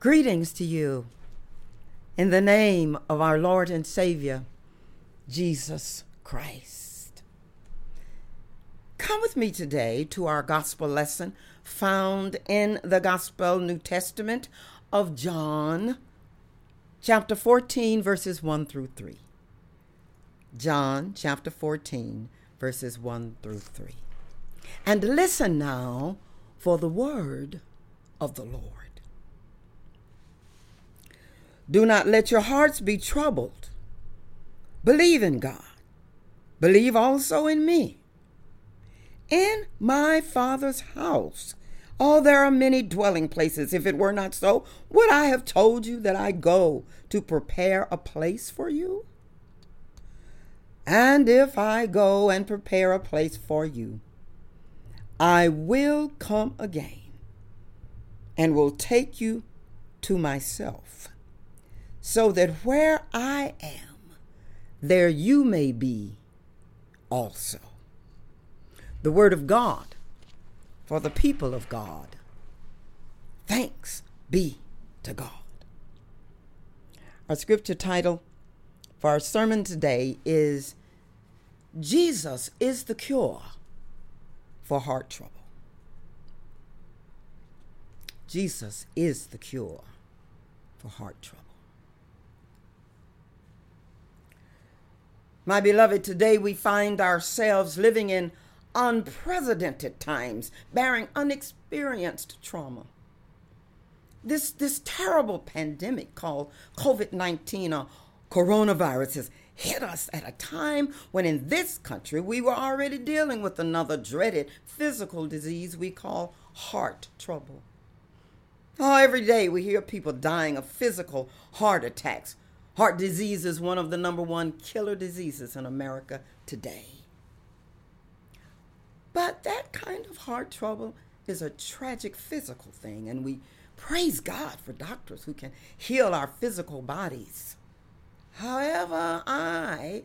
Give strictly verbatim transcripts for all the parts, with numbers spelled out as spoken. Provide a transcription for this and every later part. Greetings to you in the name of our Lord and Savior, Jesus Christ. Come with me today to our gospel lesson found in the Gospel New Testament of John, chapter fourteen, verses one through three. John, chapter fourteen, verses one through three. And listen now for the word of the Lord. Do not let your hearts be troubled. Believe in God. Believe also in me. In my Father's house, oh, there are many dwelling places. If it were not so, would I have told you that I go to prepare a place for you? And if I go and prepare a place for you, I will come again and will take you to myself, so that where I am, there you may be also. The word of God for the people of God. Thanks be to God. Our scripture title for our sermon today is Jesus is the Cure for Heart Trouble. Jesus is the cure for heart trouble. My beloved, today we find ourselves living in unprecedented times, bearing unexperienced trauma. This, this terrible pandemic called covid nineteen or coronavirus has hit us at a time when in this country we were already dealing with another dreaded physical disease we call heart trouble. Oh, every day we hear people dying of physical heart attacks. Heart disease is one of the number one killer diseases in America today. But that kind of heart trouble is a tragic physical thing, and we praise God for doctors who can heal our physical bodies. However, I,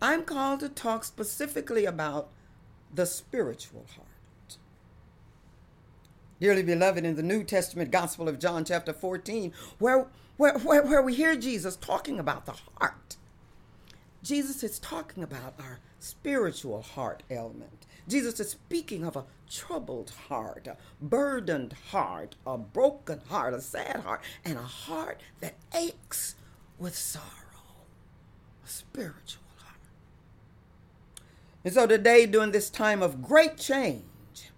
I'm called to talk specifically about the spiritual heart. Dearly beloved, in the New Testament Gospel of John, chapter fourteen, where Where, where, where we hear Jesus talking about the heart, Jesus is talking about our spiritual heart ailment. Jesus is speaking of a troubled heart, a burdened heart, a broken heart, a sad heart, and a heart that aches with sorrow, a spiritual heart. And so today, during this time of great change,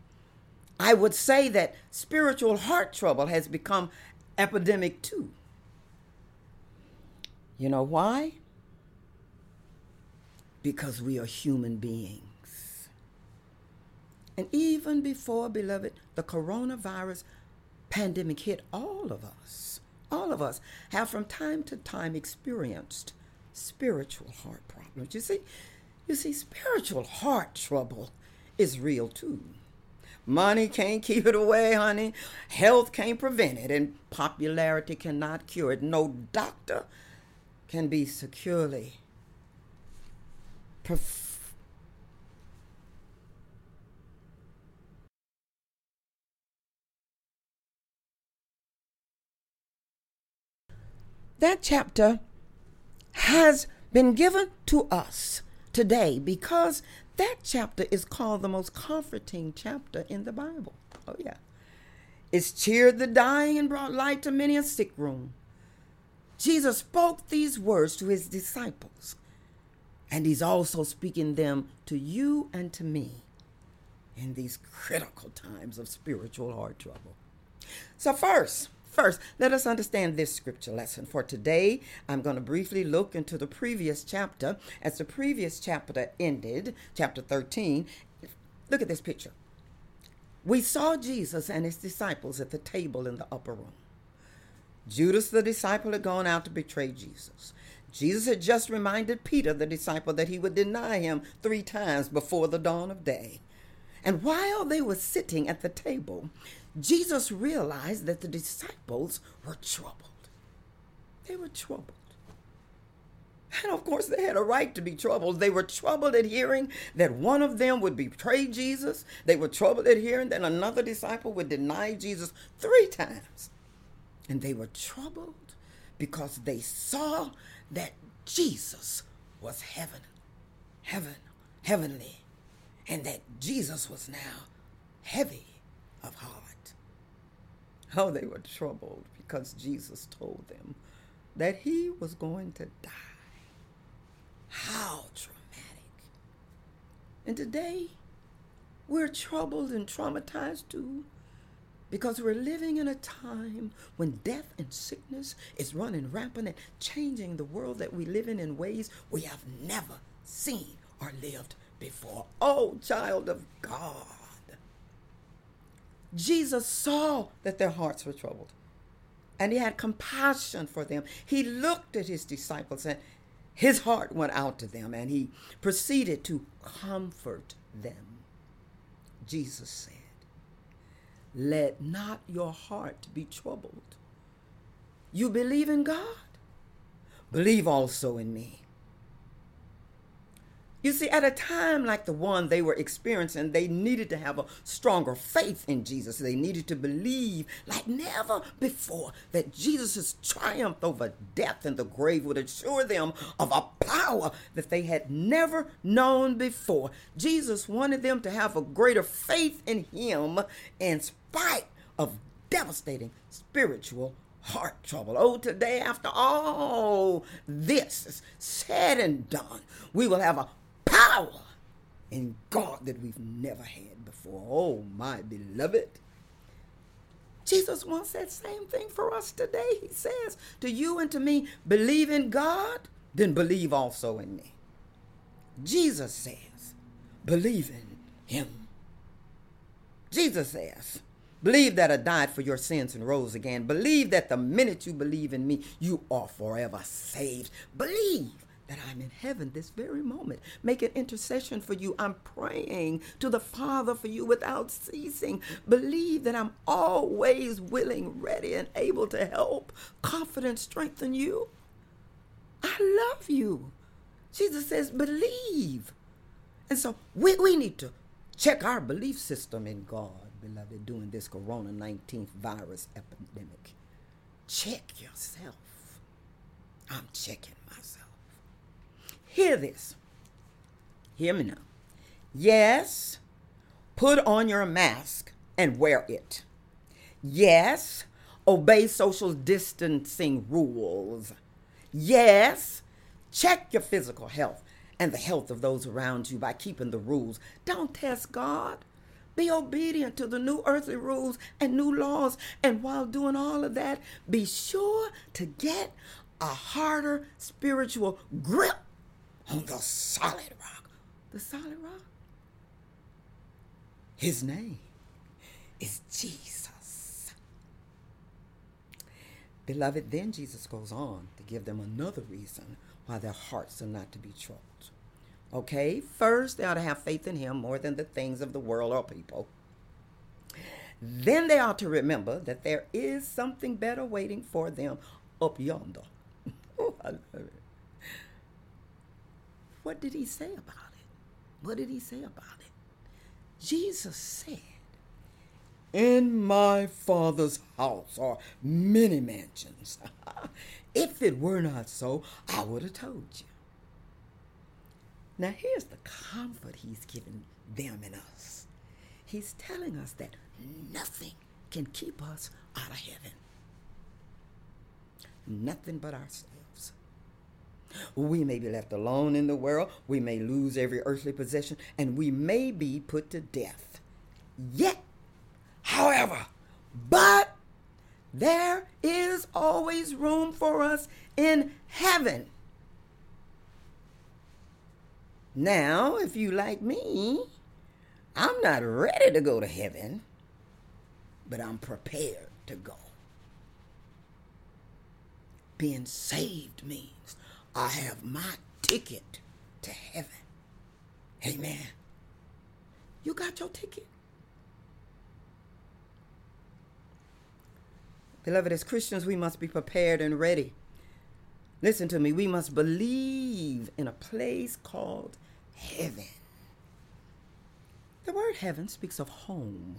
I would say that spiritual heart trouble has become epidemic too. You know why? Because we are human beings. And even before, beloved, the coronavirus pandemic hit all of us, all of us have from time to time experienced spiritual heart problems. You see, you see, spiritual heart trouble is real too. Money can't keep it away, honey. Health can't prevent it, and popularity cannot cure it. No doctor can be securely perf- That chapter has been given to us today because that chapter is called the most comforting chapter in the Bible. Oh yeah. It's cheered the dying and brought light to many a sick room. Jesus spoke these words to his disciples, and he's also speaking them to you and to me in these critical times of spiritual heart trouble. So first, first, let us understand this scripture lesson. For today, I'm going to briefly look into the previous chapter. As the previous chapter ended, chapter thirteen, look at this picture. We saw Jesus and his disciples at the table in the upper room. Judas, the disciple, had gone out to betray Jesus. Jesus had just reminded Peter, the disciple, that he would deny him three times before the dawn of day. And while they were sitting at the table, Jesus realized that the disciples were troubled. They were troubled. And of course, they had a right to be troubled. They were troubled at hearing that one of them would betray Jesus. They were troubled at hearing that another disciple would deny Jesus three times. and they were troubled because they saw that Jesus was heaven, heaven, heavenly, and that Jesus was now heavy of heart. Oh, they were troubled because Jesus told them that he was going to die. How traumatic. And today, we're troubled and traumatized too, because we're living in a time when death and sickness is running rampant and changing the world that we live in in ways we have never seen or lived before. Oh, child of God. Jesus saw that their hearts were troubled, and he had compassion for them. He looked at his disciples, and his heart went out to them, and he proceeded to comfort them. Jesus said, "Let not your heart be troubled. You believe in God, believe also in me." You see, at a time like the one they were experiencing, they needed to have a stronger faith in Jesus. They needed to believe like never before that Jesus' triumph over death and the grave would assure them of a power that they had never known before. Jesus wanted them to have a greater faith in him in spite of devastating spiritual heart trouble. Oh, today, after all this is said and done, we will have a power in God that we've never had before. Oh, my beloved. Jesus wants that same thing for us today. He says to you and to me, believe in God, then believe also in me. Jesus says, believe in him. Jesus says, believe that I died for your sins and rose again. Believe that the minute you believe in me, you are forever saved. Believe that I'm in heaven this very moment. Make an intercession for you. I'm praying to the Father for you without ceasing. Believe that I'm always willing, ready, and able to help, confident, strengthen you. I love you. Jesus says, believe. And so we, we need to check our belief system in God, beloved, during this Corona nineteen virus epidemic. Check yourself. I'm checking myself. Hear this. Hear me now. Yes, put on your mask and wear it. Yes, obey social distancing rules. Yes, check your physical health and the health of those around you by keeping the rules. Don't test God. Be obedient to the new earthly rules and new laws. And while doing all of that, be sure to get a harder spiritual grip on the solid rock. The solid rock? His name is Jesus. Beloved, then Jesus goes on to give them another reason why their hearts are not to be troubled. Okay, first, they ought to have faith in him more than the things of the world or people. Then they ought to remember that there is something better waiting for them up yonder. Oh, I love it. What did he say about it? What did he say about it? Jesus said, "In my Father's house are many mansions. If it were not so, I would have told you." Now, here's the comfort he's given them and us. He's telling us that nothing can keep us out of heaven. Nothing but ourselves. We may be left alone in the world. We may lose every earthly possession, and we may be put to death. Yet, however, but there is always room for us in heaven. Now, if you like me, I'm not ready to go to heaven, but I'm prepared to go. Being saved means I have my ticket to heaven. Amen. You got your ticket. Beloved, as Christians, we must be prepared and ready. Listen to me. We must believe in a place called heaven. The word heaven speaks of home,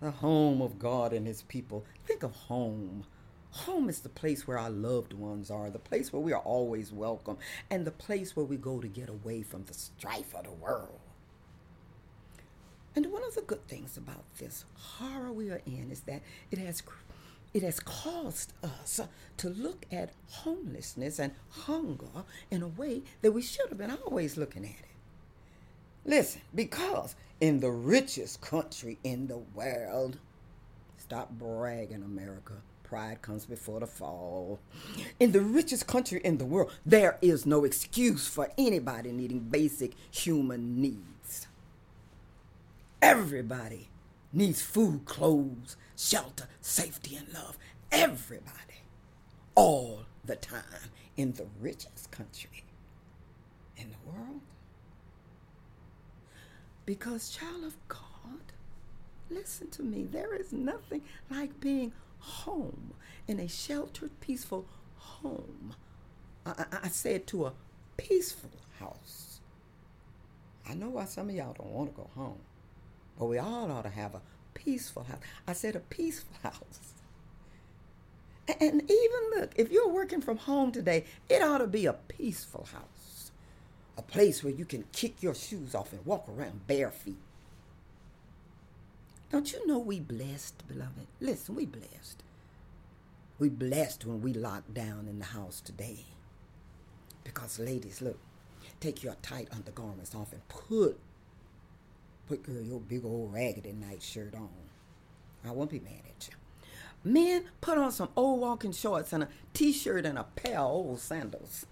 the home of God and his people. Think of home. Home is the place where our loved ones are, the place where we are always welcome, and the place where we go to get away from the strife of the world. And one of the good things about this horror we are in is that it has it has caused us to look at homelessness and hunger in a way that we should have been always looking at it. Listen, because in the richest country in the world, stop bragging, America. Pride comes before the fall. In the richest country in the world, there is no excuse for anybody needing basic human needs. Everybody needs food, clothes, shelter, safety, and love. Everybody, all the time, in the richest country in the world. Because, child of God, listen to me, there is nothing like being home, in a sheltered, peaceful home. I, I, I said to a peaceful house. I know why some of y'all don't want to go home, but we all ought to have a peaceful house. I said a peaceful house. And, and even look, if you're working from home today, it ought to be a peaceful house, a place where you can kick your shoes off and walk around bare feet. Don't you know we blessed, beloved? Listen, we blessed. We blessed when we locked down in the house today. Because ladies, look, take your tight undergarments off and put, put girl, your big old raggedy nightshirt on. I won't be mad at you. Men, put on some old walking shorts and a t-shirt and a pair of old sandals.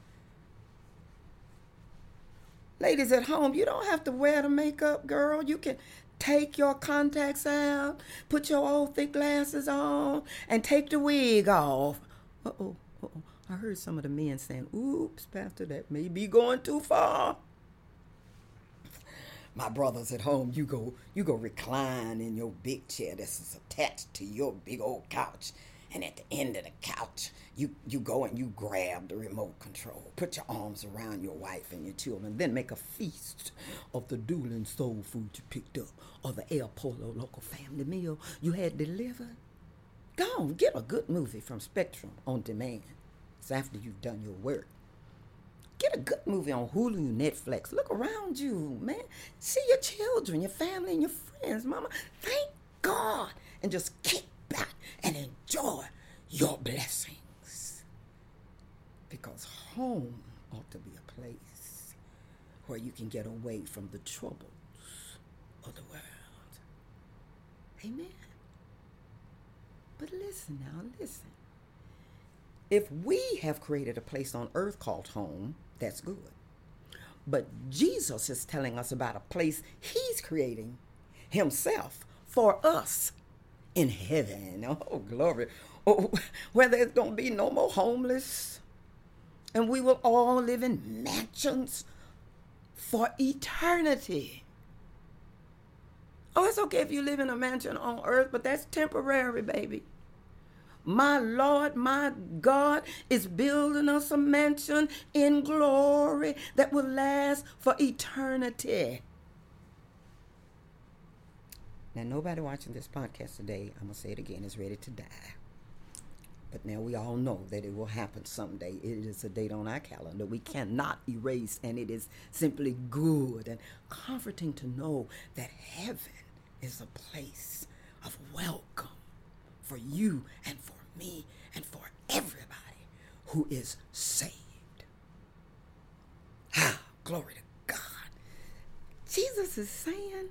Ladies at home, you don't have to wear the makeup, girl. You can take your contacts out, put your old thick glasses on, and take the wig off. Uh-oh, uh-oh. I heard some of the men saying, oops, Pastor, that may be going too far. My brothers at home, you go, you go recline in your big chair that is attached to your big old couch. And at the end of the couch, you, you go and you grab the remote control. Put your arms around your wife and your children. Then make a feast of the dueling soul food you picked up or the El Pollo local family meal you had delivered. Go on, get a good movie from Spectrum on demand. It's after you've done your work. Get a good movie on Hulu, Netflix. Look around you, man. See your children, your family, and your friends, mama. Thank God. And just kick back and enjoy your blessings, because home ought to be a place where you can get away from the troubles of the world. Amen. But listen now, listen. If we have created a place on earth called home, that's good. But Jesus is telling us about a place he's creating himself for us in heaven. Oh, glory. Oh, where there's going to be no more homeless, and we will all live in mansions for eternity. Oh, it's okay if you live in a mansion on earth, but that's temporary, baby. My Lord, my God is building us a mansion in glory that will last for eternity. Now, nobody watching this podcast today, I'm going to say it again, is ready to die. But now we all know that it will happen someday. It is a date on our calendar we cannot erase, and it is simply good and comforting to know that heaven is a place of welcome for you and for me and for everybody who is saved. Ah, glory to God. Jesus is saying,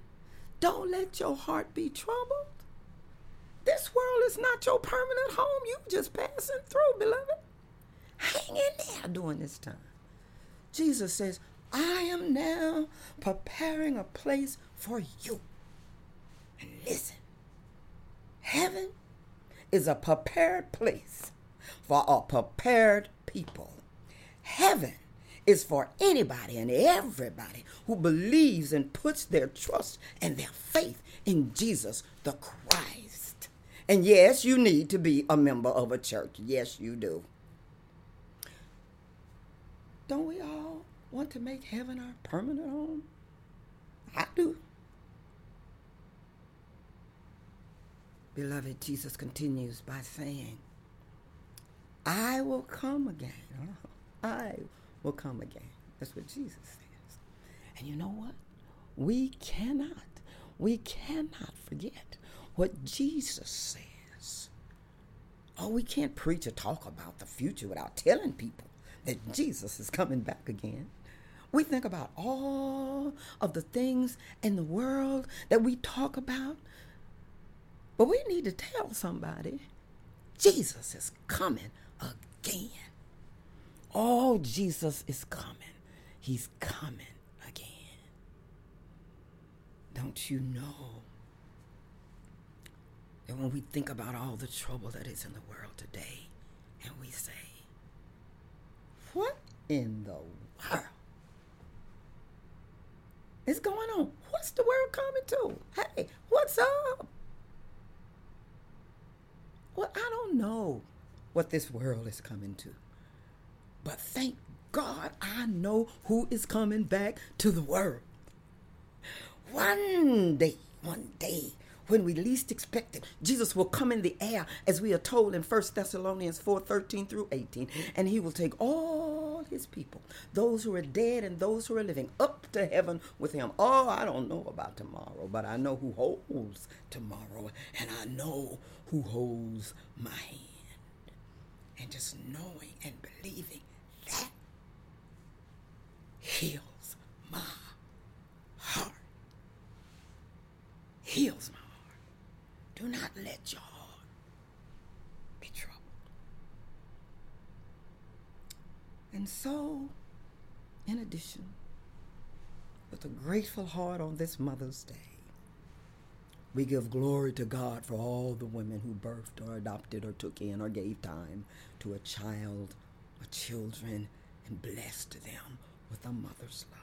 don't let your heart be troubled. This world is not your permanent home. You just passing through, beloved. Hang in there during this time. Jesus says, I am now preparing a place for you. And listen, heaven is a prepared place for a prepared people. Heaven is for anybody and everybody who believes and puts their trust and their faith in Jesus the Christ. And yes, you need to be a member of a church. Yes, you do. Don't we all want to make heaven our permanent home? I do. Beloved, Jesus continues by saying, I will come again. I will come again. That's what Jesus says. And you know what? We cannot, we cannot forget what Jesus says. Oh, we can't preach or talk about the future without telling people that Jesus is coming back again. We think about all of the things in the world that we talk about, but we need to tell somebody Jesus is coming again. Oh, Jesus is coming. He's coming again. Don't you know that when we think about all the trouble that is in the world today, and we say, what in the world is going on? What's the world coming to? Hey, what's up? Well, I don't know what this world is coming to. But thank God I know who is coming back to the world. One day, one day, when we least expect it, Jesus will come in the air, as we are told in First Thessalonians four, thirteen through eighteen. And he will take all his people, those who are dead and those who are living, up to heaven with him. Oh, I don't know about tomorrow, but I know who holds tomorrow, and I know who holds my hand. And just knowing and believing that heals my heart. Heals my heart. Do not let your heart be troubled. And so, in addition, with a grateful heart on this Mother's Day, we give glory to God for all the women who birthed or adopted or took in or gave time to a child or children and blessed them with a mother's love.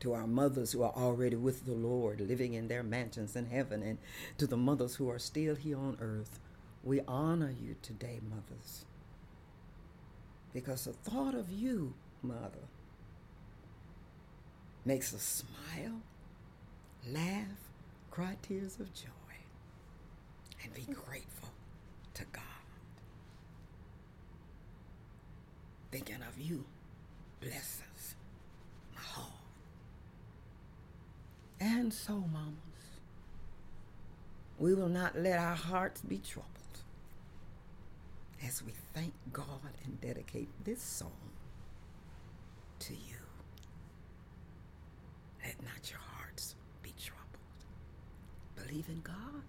To our mothers who are already with the Lord, living in their mansions in heaven, and to the mothers who are still here on earth, we honor you today, mothers. Because the thought of you, mother, makes us smile, laugh, cry tears of joy, and be grateful to God. Thinking of you blesses my heart. And so, mamas, we will not let our hearts be troubled as we thank God and dedicate this song to you. Let not your hearts be troubled. Believe in God.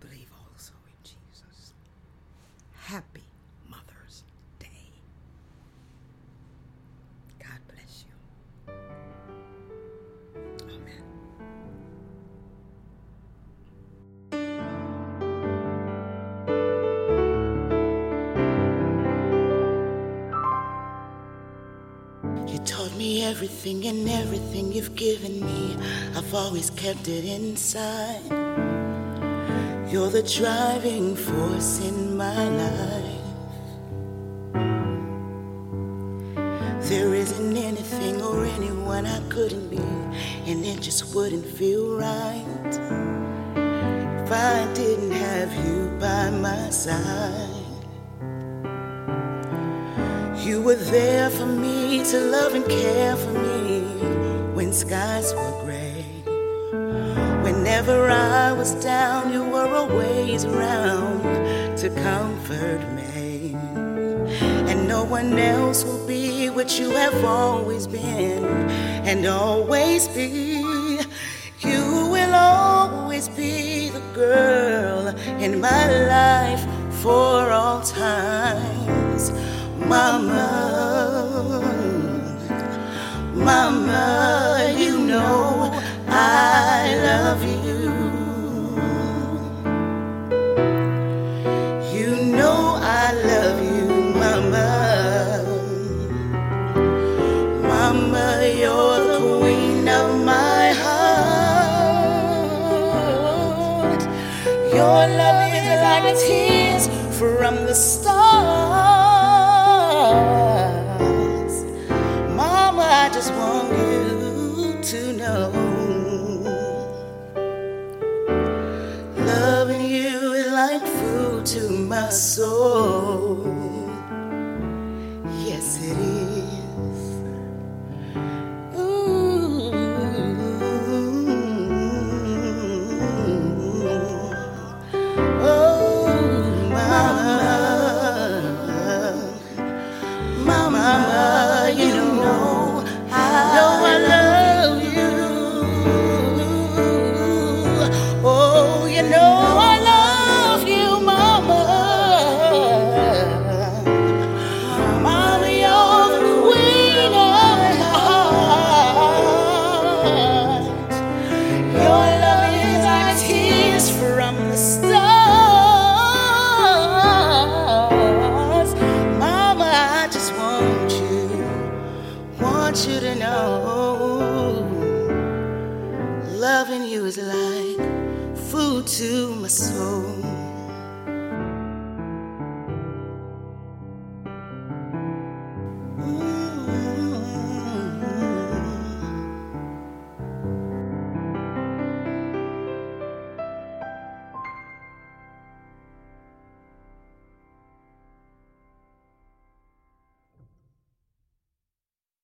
Believe also in Jesus. Happy Mother's Day. God bless you. Amen. Me everything and everything you've given me, I've always kept it inside. You're the driving force in my life. There isn't anything or anyone I couldn't be, and it just wouldn't feel right if I didn't have you by my side. You were there for me, to love and care for me, when skies were gray. Whenever I was down, you were always around to comfort me. And no one else will be what you have always been and always be. You will always be the girl in my life for all times. Mama, Mama, you know I love you. You know I love you, Mama. Mama, you're the queen of my heart. Your love is like tears from the stars. Mama, I just want you to know, loving you is like food to me. want you to know, loving you is like food to my soul.